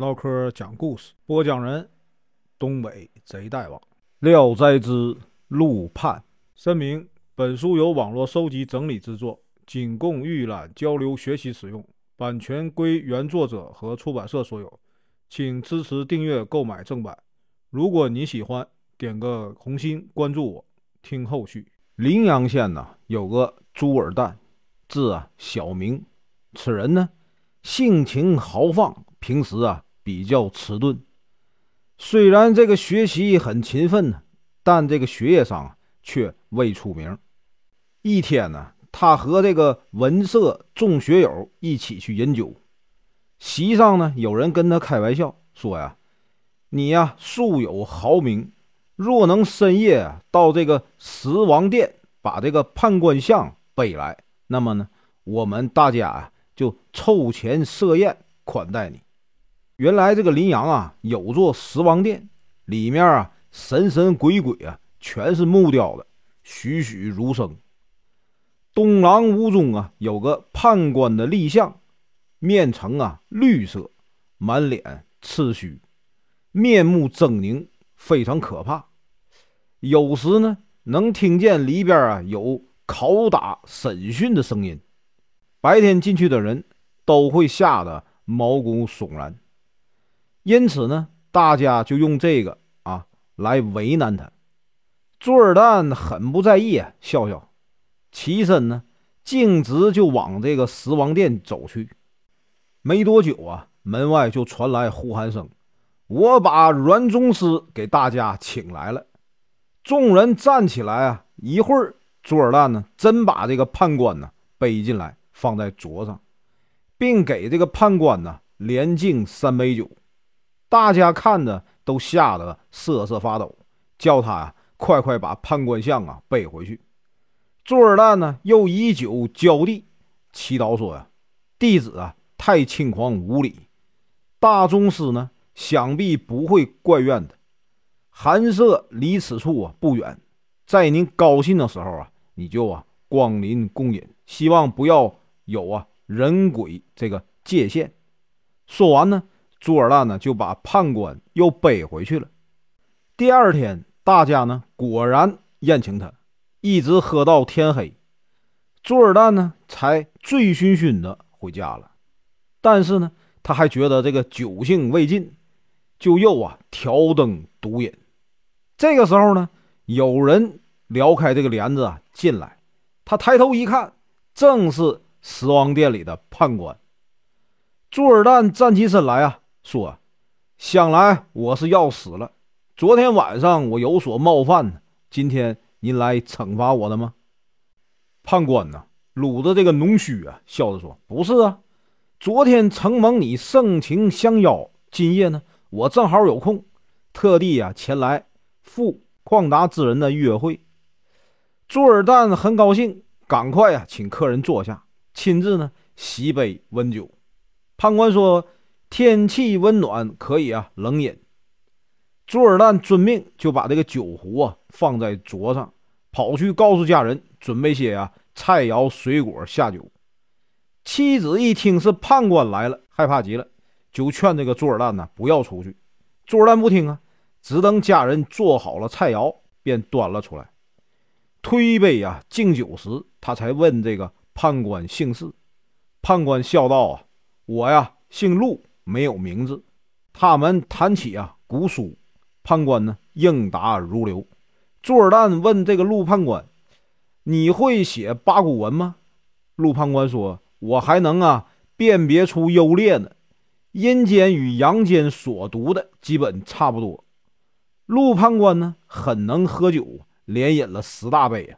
唠嗑讲故事，播讲人东北贼大王廖哉之陆判。声明：本书由网络收集整理制作，仅供预览、交流、学习使用，版权归原作者和出版社所有，请支持订阅、购买正版。如果你喜欢，点个红心，关注我，听后续。临阳县呢，有个朱尔旦，字小明，此人呢性情豪放，平时比较迟钝。虽然这个学习很勤奋呢，但这个学业上却未出名。一天呢，他和这个文社众学友一起去饮酒，席上呢有人跟他开玩笑说呀，你呀素有豪名，若能深夜到这个十王殿把这个判官像背来，那么呢我们大家就凑钱设宴款待你。原来这个临阳有座十王殿，里面神神鬼鬼全是木雕的，栩栩如生。东廊屋中有个判官的立像，面呈绿色，满脸赤须，面目狰狞，非常可怕。有时呢能听见里边有拷打审讯的声音，白天进去的人都会吓得毛骨悚然。因此呢大家就用这个来为难他。朱尔旦很不在意笑笑，起身呢径直就往这个十王殿走去。没多久门外就传来呼喊声，我把阮宗师给大家请来了。众人站起来一会儿朱尔旦呢真把这个判官呢背进来放在桌上，并给这个判官呢连敬3杯酒。大家看着都吓得瑟瑟发抖，叫他快快把判官像背回去。朱尔旦呢又以酒浇地，祈祷说弟子太轻狂无礼，大宗师呢想必不会怪怨的。寒舍离此处不远，在您高兴的时候你就光临共饮，希望不要有人鬼这个界限。说完呢，朱尔旦呢就把判官又背回去了。第二天大家呢果然宴请他，一直喝到天黑，朱尔旦呢才醉醺醺的回家了。但是呢他还觉得这个酒性未尽，就又挑灯独饮。这个时候呢有人撩开这个帘子进来，他抬头一看，正是十王殿里的判官。朱尔旦站起身来说想来我是要死了，昨天晚上我有所冒犯，今天您来惩罚我的吗？判官呢撸着这个浓须笑着说，不是昨天承蒙你盛情相邀，今夜呢我正好有空，特地前来赴旷达之人的约会。朱尔旦很高兴，赶快请客人坐下，亲自呢席杯温酒。判官说天气温暖，可以冷饮。朱尔旦遵命，就把这个酒壶放在桌上，跑去告诉家人准备些菜肴水果下酒。妻子一听是判官来了，害怕极了，就劝这个朱尔旦呢不要出去。朱尔旦不听只等家人做好了菜肴便端了出来。推杯敬酒时，他才问这个判官姓氏。判官笑道我姓陆，没有名字。他们谈起古书，判官呢应答如流。朱尔旦问这个陆判官，你会写八股文吗？陆判官说，我还能辨别出优劣呢，阴间与阳间所读的基本差不多。陆判官呢很能喝酒，连饮了10大杯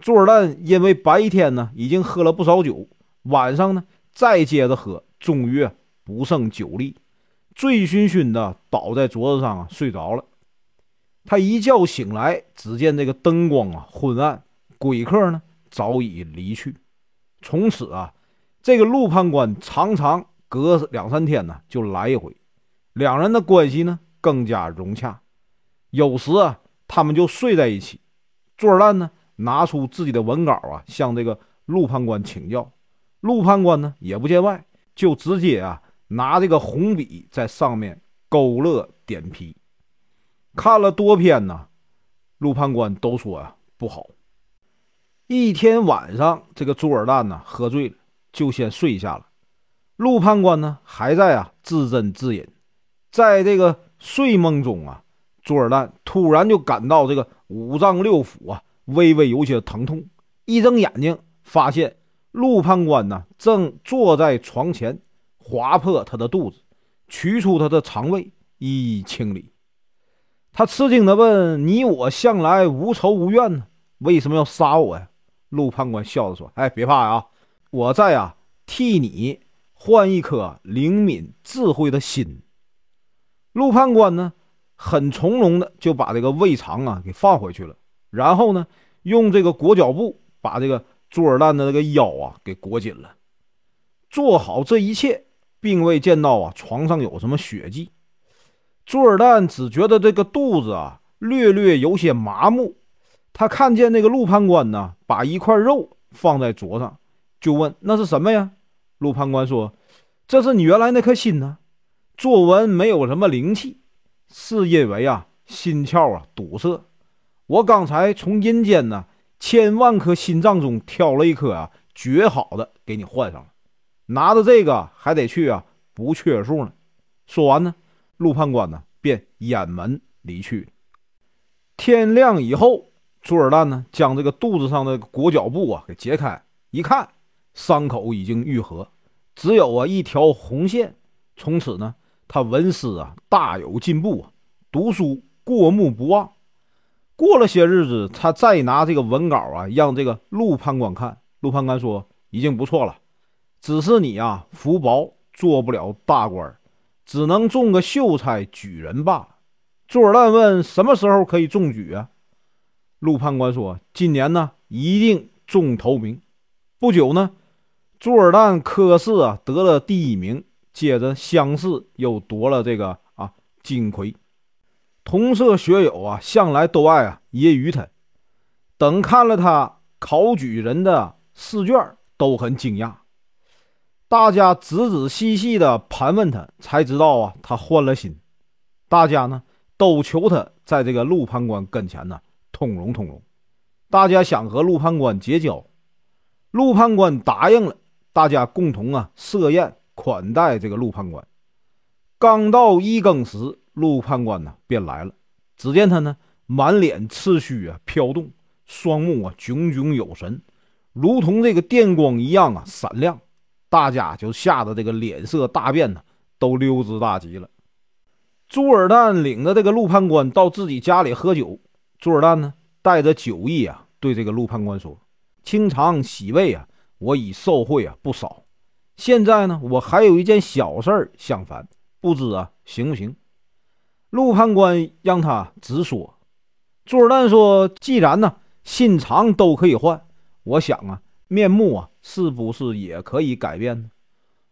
朱尔旦因为白天呢已经喝了不少酒，晚上呢再接着喝，终于不胜酒力，醉醺醺的倒在桌子上睡着了。他一觉醒来，只见这个灯光昏暗，鬼客呢早已离去。从此这个陆判官常常隔2-3天呢就来一回，两人的关系呢更加融洽。有时他们就睡在一起。朱尔旦呢拿出自己的文稿向这个陆判官请教，陆判官呢也不见外，就直接拿这个红笔在上面勾勒点批。看了多篇呢，陆判官都说啊不好。一天晚上，这个朱尔旦呢喝醉了，就先睡下了。陆判官呢还在啊自斟自饮，在这个睡梦中啊，朱尔旦突然就感到这个五脏六腑啊微微有些疼痛，一睁眼睛发现陆判官呢正坐在床前，划破他的肚子，取出他的肠胃，一一清理。他吃惊地问：“你我向来无仇无怨呢，为什么要杀我呀？”陆判官笑着说：“哎，别怕呀，我在啊替你换一颗灵敏智慧的心。”陆判官呢很从容的就把这个胃肠啊给放回去了，然后呢用这个裹脚布把这个朱尔旦的这个腰啊给裹紧了。做好这一切，并未见到啊床上有什么血迹。朱尔旦只觉得这个肚子啊略略有些麻木。他看见那个陆判官呢把一块肉放在桌上，就问：“那是什么呀？”陆判官说：“这是你原来那颗心呢，作文没有什么灵气，是因为啊心窍啊堵塞。我刚才从阴间呢千万颗心脏中挑了一颗啊绝好的给你换上了，拿着这个还得去啊不确数呢。”说完呢，陆判官呢便掩门离去。天亮以后，朱尔旦呢将这个肚子上的裹脚布啊给解开，一看伤口已经愈合，只有啊一条红线。从此呢他文思啊大有进步啊，读书过目不忘。过了些日子，他再拿这个文稿啊让这个陆判官看。陆判官说：“已经不错了，只是你啊福薄，做不了大官，只能中个秀才举人罢了。”朱尔旦问：“什么时候可以中举啊？”陆判官说：“今年呢一定中头名。”不久呢，朱尔旦科试啊得了第一名，接着乡试又夺了这个啊金魁。同社学友啊向来都爱啊揶揄他，等看了他考举人的试卷都很惊讶，大家仔仔细细的盘问他，才知道啊他换了心。大家呢都求他在这个陆判官跟前呢通融通融，大家想和陆判官结交。陆判官答应了，大家共同啊设宴款待这个陆判官。刚到一更时，陆判官呢便来了。只见他呢满脸赤须啊飘动，双目啊炯炯有神，如同这个电光一样啊闪亮。大家就吓得这个脸色大变呢，都溜之大吉了。朱尔旦领着这个陆判官到自己家里喝酒。朱尔旦呢带着酒意啊对这个陆判官说：“清偿洗胃啊我已受贿啊不少，现在呢我还有一件小事儿想烦，不知啊行不行？”陆判官让他直说。朱尔旦说：“既然呢信长都可以换，我想啊面目啊是不是也可以改变呢？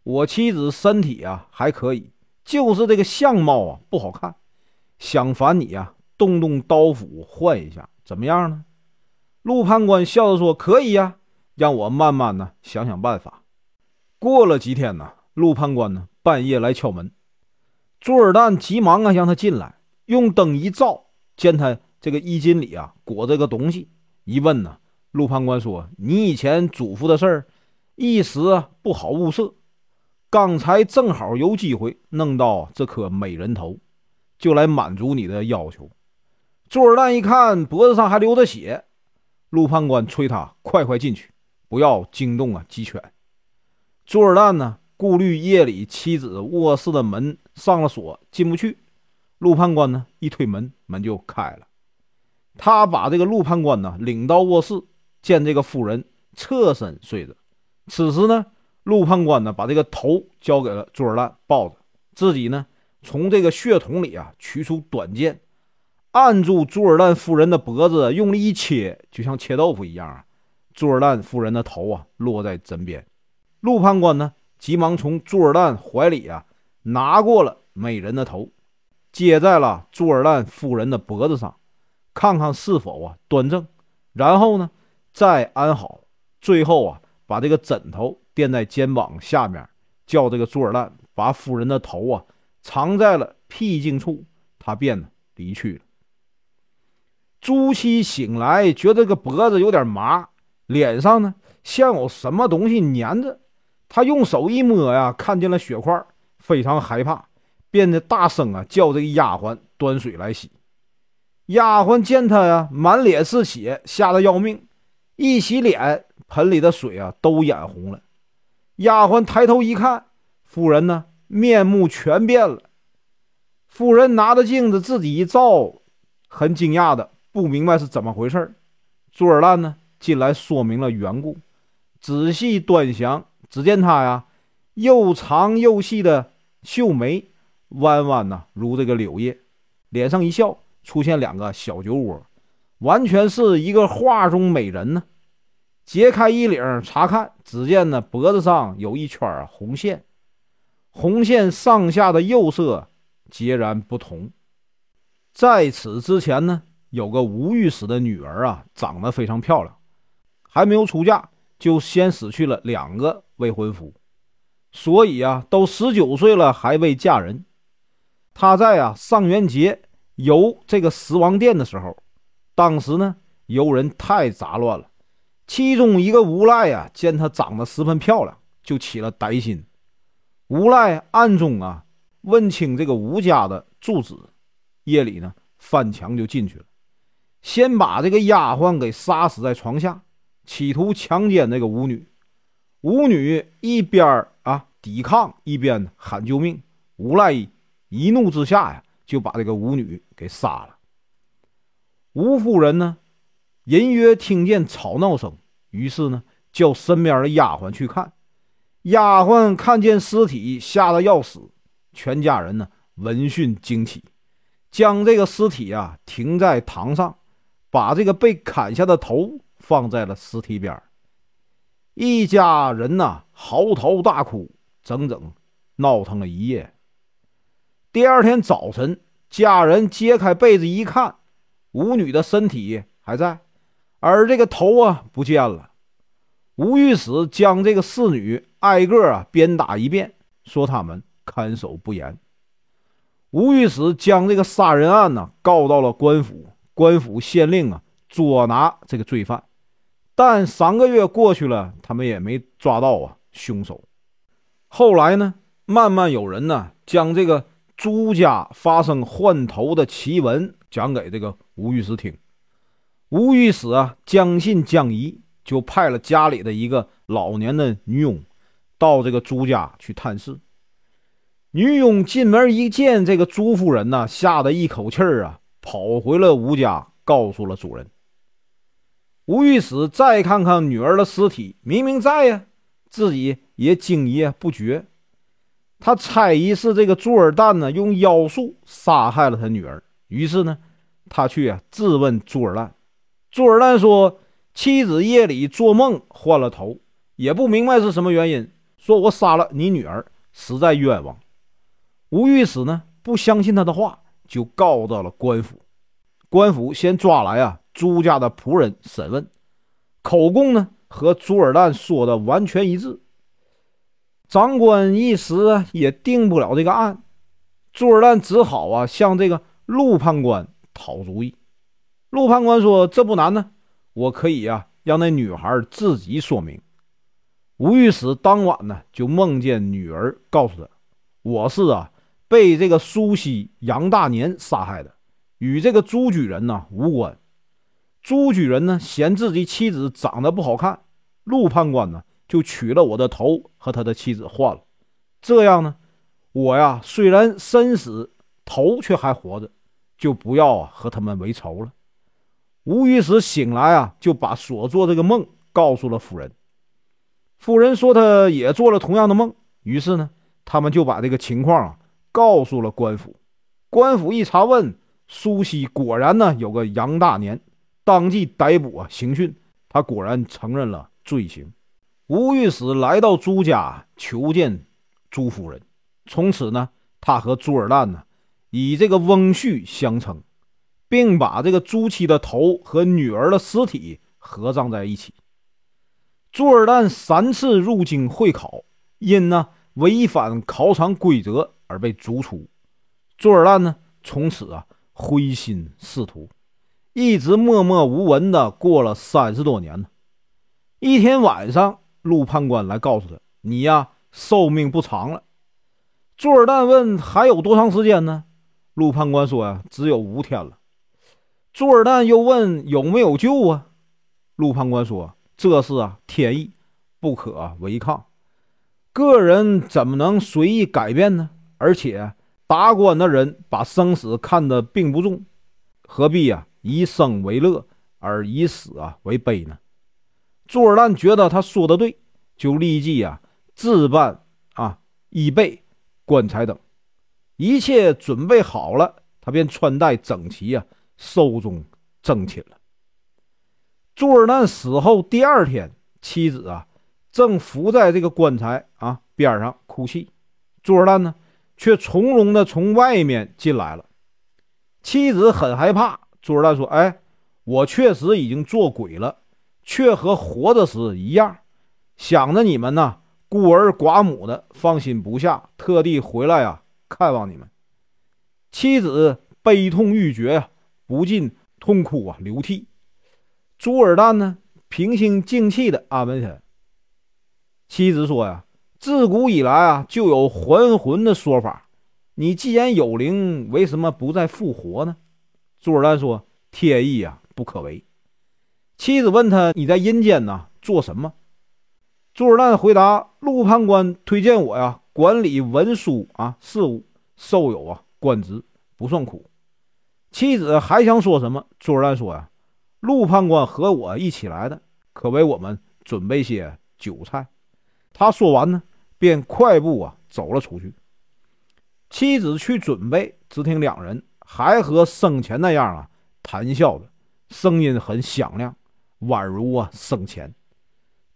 我妻子身体啊还可以，就是这个相貌啊不好看，想烦你啊动动刀斧换一下，怎么样呢？”陆判官笑着说：“可以啊，让我慢慢呢想想办法。”过了几天呢，陆判官呢半夜来敲门。朱尔旦急忙啊让他进来，用灯一照，见他这个衣襟里啊裹着个东西。一问呢，陆判官说：“你以前嘱咐的事儿，一时啊不好物色，刚才正好有机会弄到这颗美人头，就来满足你的要求。”朱尔旦一看脖子上还流着血，陆判官催他快快进去，不要惊动啊鸡犬。朱尔旦呢顾虑夜里妻子卧室的门上了锁进不去，陆判官呢一推门，门就开了。他把这个陆判官呢领到卧室，见这个妇人侧身睡着。此时呢陆判官呢把这个头交给了朱尔旦抱着，自己呢从这个血桶里啊取出短剑，按住朱尔旦夫人的脖子，用力一切，就像切豆腐一样啊。朱尔旦夫人的头啊落在枕边。陆判官呢急忙从朱尔旦怀里啊拿过了美人的头，接在了朱尔旦夫人的脖子上，看看是否啊端正，然后呢再安好，最后啊把这个枕头垫在肩膀下面，叫这个朱尔旦把妇人的头啊藏在了僻静处，他便呢离去了。朱熹醒来，觉得这个脖子有点麻，脸上呢像有什么东西粘着，他用手一摸呀，看见了血块，非常害怕，便得大声啊叫这个丫鬟端水来洗。丫鬟见他呀满脸是血，吓得要命，一洗脸，盆里的水啊都染红了。丫鬟抬头一看，妇人呢面目全变了。妇人拿着镜子自己一照，很惊讶的不明白是怎么回事。朱尔旦呢进来说明了缘故，仔细端详，只见他呀又长又细的秀眉弯弯呢如这个柳叶，脸上一笑，出现两个小酒窝，完全是一个画中美人呢。揭开衣领查看，只见呢脖子上有一圈红线，红线上下的釉色截然不同。在此之前呢，有个吴御史的女儿啊长得非常漂亮，还没有出嫁就先死去了两个未婚夫，所以啊都19岁了还未嫁人。她在啊上元节游这个十王殿的时候，当时呢游人太杂乱了，其中一个无赖啊见她长得十分漂亮，就起了歹心。无赖暗中啊问清这个吴家的住址，夜里呢翻墙就进去了，先把这个丫鬟给杀死在床下，企图强奸那个舞女。舞女一边啊抵抗，一边喊救命。无赖一怒之下呀就把这个舞女给杀了。吴夫人呢隐约听见吵闹声，于是呢叫身边的丫鬟去看。丫鬟看见尸体，吓得要死，全家人呢闻讯惊起，将这个尸体啊停在堂上，把这个被砍下的头放在了尸体边。一家人呐嚎啕大哭，整整闹腾了一夜。第二天早晨，家人揭开被子一看，舞女的身体还在，而这个头啊不见了。吴御史将这个侍女挨个啊鞭打一遍，说他们看守不严。吴御史将这个杀人案呢告到了官府，官府限令啊捉拿这个罪犯，但3个月过去了，他们也没抓到啊凶手。后来呢慢慢有人呢将这个朱家发生换头的奇闻讲给这个吴御史听。吴御史啊将信将疑，就派了家里的一个老年的女佣到这个朱家去探视。女佣进门一见这个朱夫人呢，吓得一口气儿啊跑回了吴家，告诉了主人。吴御史再看看女儿的尸体，明明在呀，自己也惊疑不决。他猜疑是这个朱尔旦呢用妖术杀害了他女儿，于是呢他去质问朱尔旦。朱尔旦说妻子夜里做梦换了头，也不明白是什么原因，说我杀了你女儿，实在冤枉。吴御史呢不相信他的话，就告到了官府。官府先抓来啊朱家的仆人审问，口供呢和朱尔旦说的完全一致。长官一时也定不了这个案，朱尔旦只好啊向这个陆判官讨主意。陆判官说这不难呢，我可以啊让那女孩自己说明。吴御史当晚呢就梦见女儿告诉他，我是啊被这个苏西杨大年杀害的，与这个朱举人呢无关。朱举人呢嫌自己妻子长得不好看，陆判官呢就取了我的头和他的妻子换了，这样呢我呀虽然身死，头却还活着，就不要和他们为仇了。吴御史醒来啊，就把所做这个梦告诉了夫人。夫人说他也做了同样的梦，于是呢，他们就把这个情况啊告诉了官府。官府一查问，苏西果然呢有个杨大年，当即逮捕啊刑讯，他果然承认了罪行。吴御史来到朱家求见朱夫人，从此呢，他和朱尔旦呢以这个翁婿相称，并把这个朱妻的头和女儿的尸体合葬在一起。朱尔旦3次入京会考，因呢违反考场规则而被逐出。朱尔旦呢，从此灰心仕途，一直默默无闻的过了30多年呢。一天晚上，陆判官来告诉他：“你呀，寿命不长了。”朱尔旦问：“还有多长时间呢？”陆判官说：“只有5天了。”朱尔旦又问：“有没有救啊？”陆判官说：“这是天意，不可违抗。个人怎么能随意改变呢？而且达官的人把生死看得并不重，何必以生为乐，而以死为悲呢？”朱尔旦觉得他说的对，就立即置办衣被、棺材等一切准备好了，他便穿戴整齐寿终正寝了。朱尔旦死后第2天，妻子正伏在这个棺材边上哭泣，朱尔旦呢却从容的从外面进来了。妻子很害怕，朱尔旦说：“哎，我确实已经做鬼了，却和活着时一样，想着你们呢孤儿寡母的，放心不下，特地回来看望你们。”妻子悲痛欲绝，不禁痛哭流涕。朱尔旦呢平心静气的安慰他。妻子说自古以来就有还魂的说法，你既然有灵，为什么不再复活呢？朱尔旦说：“天意不可违。”妻子问他：“你在阴间呢做什么？”朱尔旦回答：“陆判官推荐我管理文书事务，受有官职，不算苦。”妻子还想说什么，朱尔旦说：“陆判官和我一起来的，可为我们准备些酒菜。”他说完呢便快步走了出去。妻子去准备，只听两人还和生前那样谈笑着，声音很响亮，宛如生前。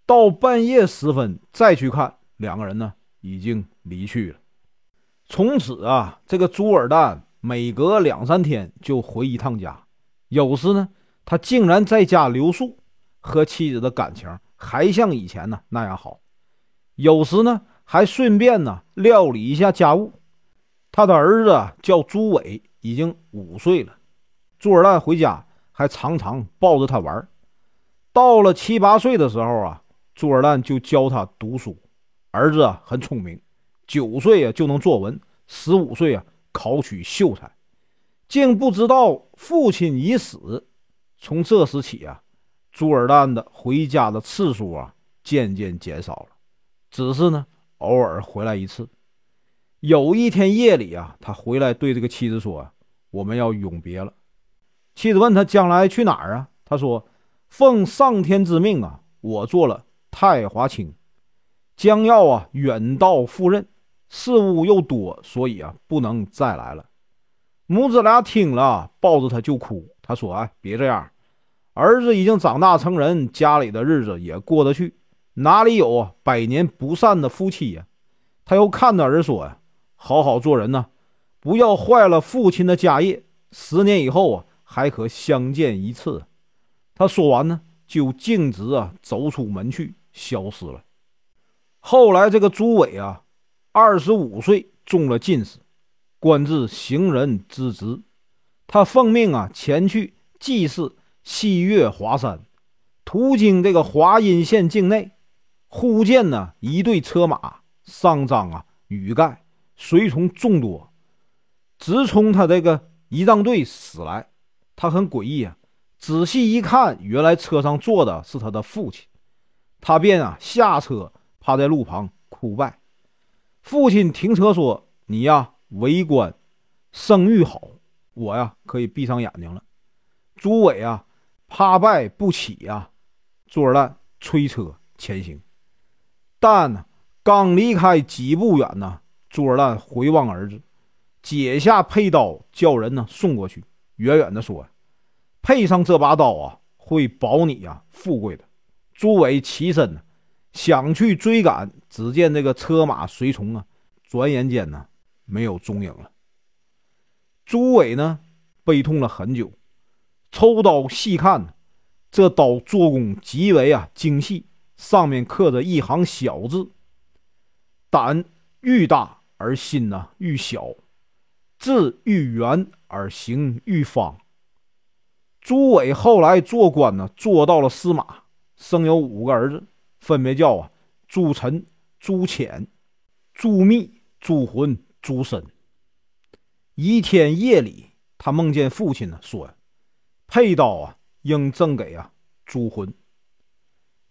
到半夜时分再去看，两个人呢已经离去了。从此这个朱尔旦每隔2-3天就回一趟家，有时呢他竟然在家留宿，和妻子的感情还像以前呢那样好。有时呢还顺便呢料理一下家务。他的儿子叫朱伟，已经5岁了。朱尔旦回家还常常抱着他玩。到了7-8岁的时候朱尔旦就教他读书。儿子很聪明，9岁就能作文，15岁考取秀才，竟不知道父亲已死。从这时起朱尔旦的回家的次数渐渐减少了，只是呢偶尔回来一次。有一天夜里他回来对这个妻子说：“我们要永别了。”妻子问他将来去哪儿啊？他说：“奉上天之命我做了太华卿，将要远道赴任，事务又多，所以不能再来了。”母子俩听了抱着他就哭。他说：“哎，别这样，儿子已经长大成人，家里的日子也过得去，哪里有百年不散的夫妻呀？”他又看着儿说：“好好做人呢，不要坏了父亲的家业，10年以后还可相见一次。”他说完呢就径直走出门去，消失了。后来这个朱伟25岁中了进士，官至行人之职。他奉命前去祭祀西岳华山，途经这个华阴县境内，忽见呢一队车马上张雨盖，随从众多，直冲他这个仪仗队驶来。他很诡异仔细一看，原来车上坐的是他的父亲。他便下车趴在路旁哭拜。父亲停车说：“你为官声誉好，我可以闭上眼睛了。”朱伟趴拜不起朱尔旦催车前行。但刚离开几步远呢，朱尔旦回望儿子，解下佩刀叫人呢送过去，远远的说：“配上这把刀会保你富贵的。”朱伟起身想去追赶，只见这个车马随从转眼间呢没有踪影了。朱伟呢悲痛了很久，抽刀细看，这刀做工极为精细，上面刻着一行小字：“胆欲大而信呢欲小，志欲圆而行欲方。朱伟后来做官呢，做到了司马，生有5个儿子，分别叫朱晨、朱潜、朱密、朱浑、朱深。一天夜里，他梦见父亲呢说，佩刀应赠给朱浑。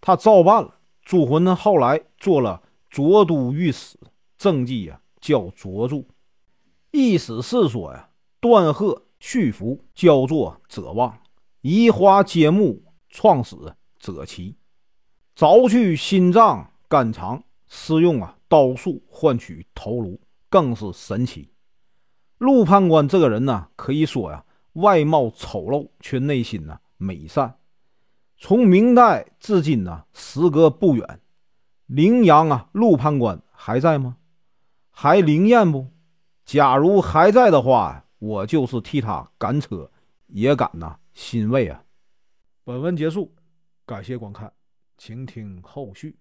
他照办了，朱浑呢后来做了涿都御史，政绩叫涿著。意思是说断壑蓄服，交作者旺，移花接木，创始者奇。凿去心脏肝肠，施用刀术换取头颅，更是神奇。陆判官这个人呢，可以说外貌丑陋，却内心呢美善。从明代至今呢，时隔不远。陵阳陆判官还在吗？还灵验不？假如还在的话，我就是替他赶车也敢欣慰。本文结束，感谢观看，请听后续。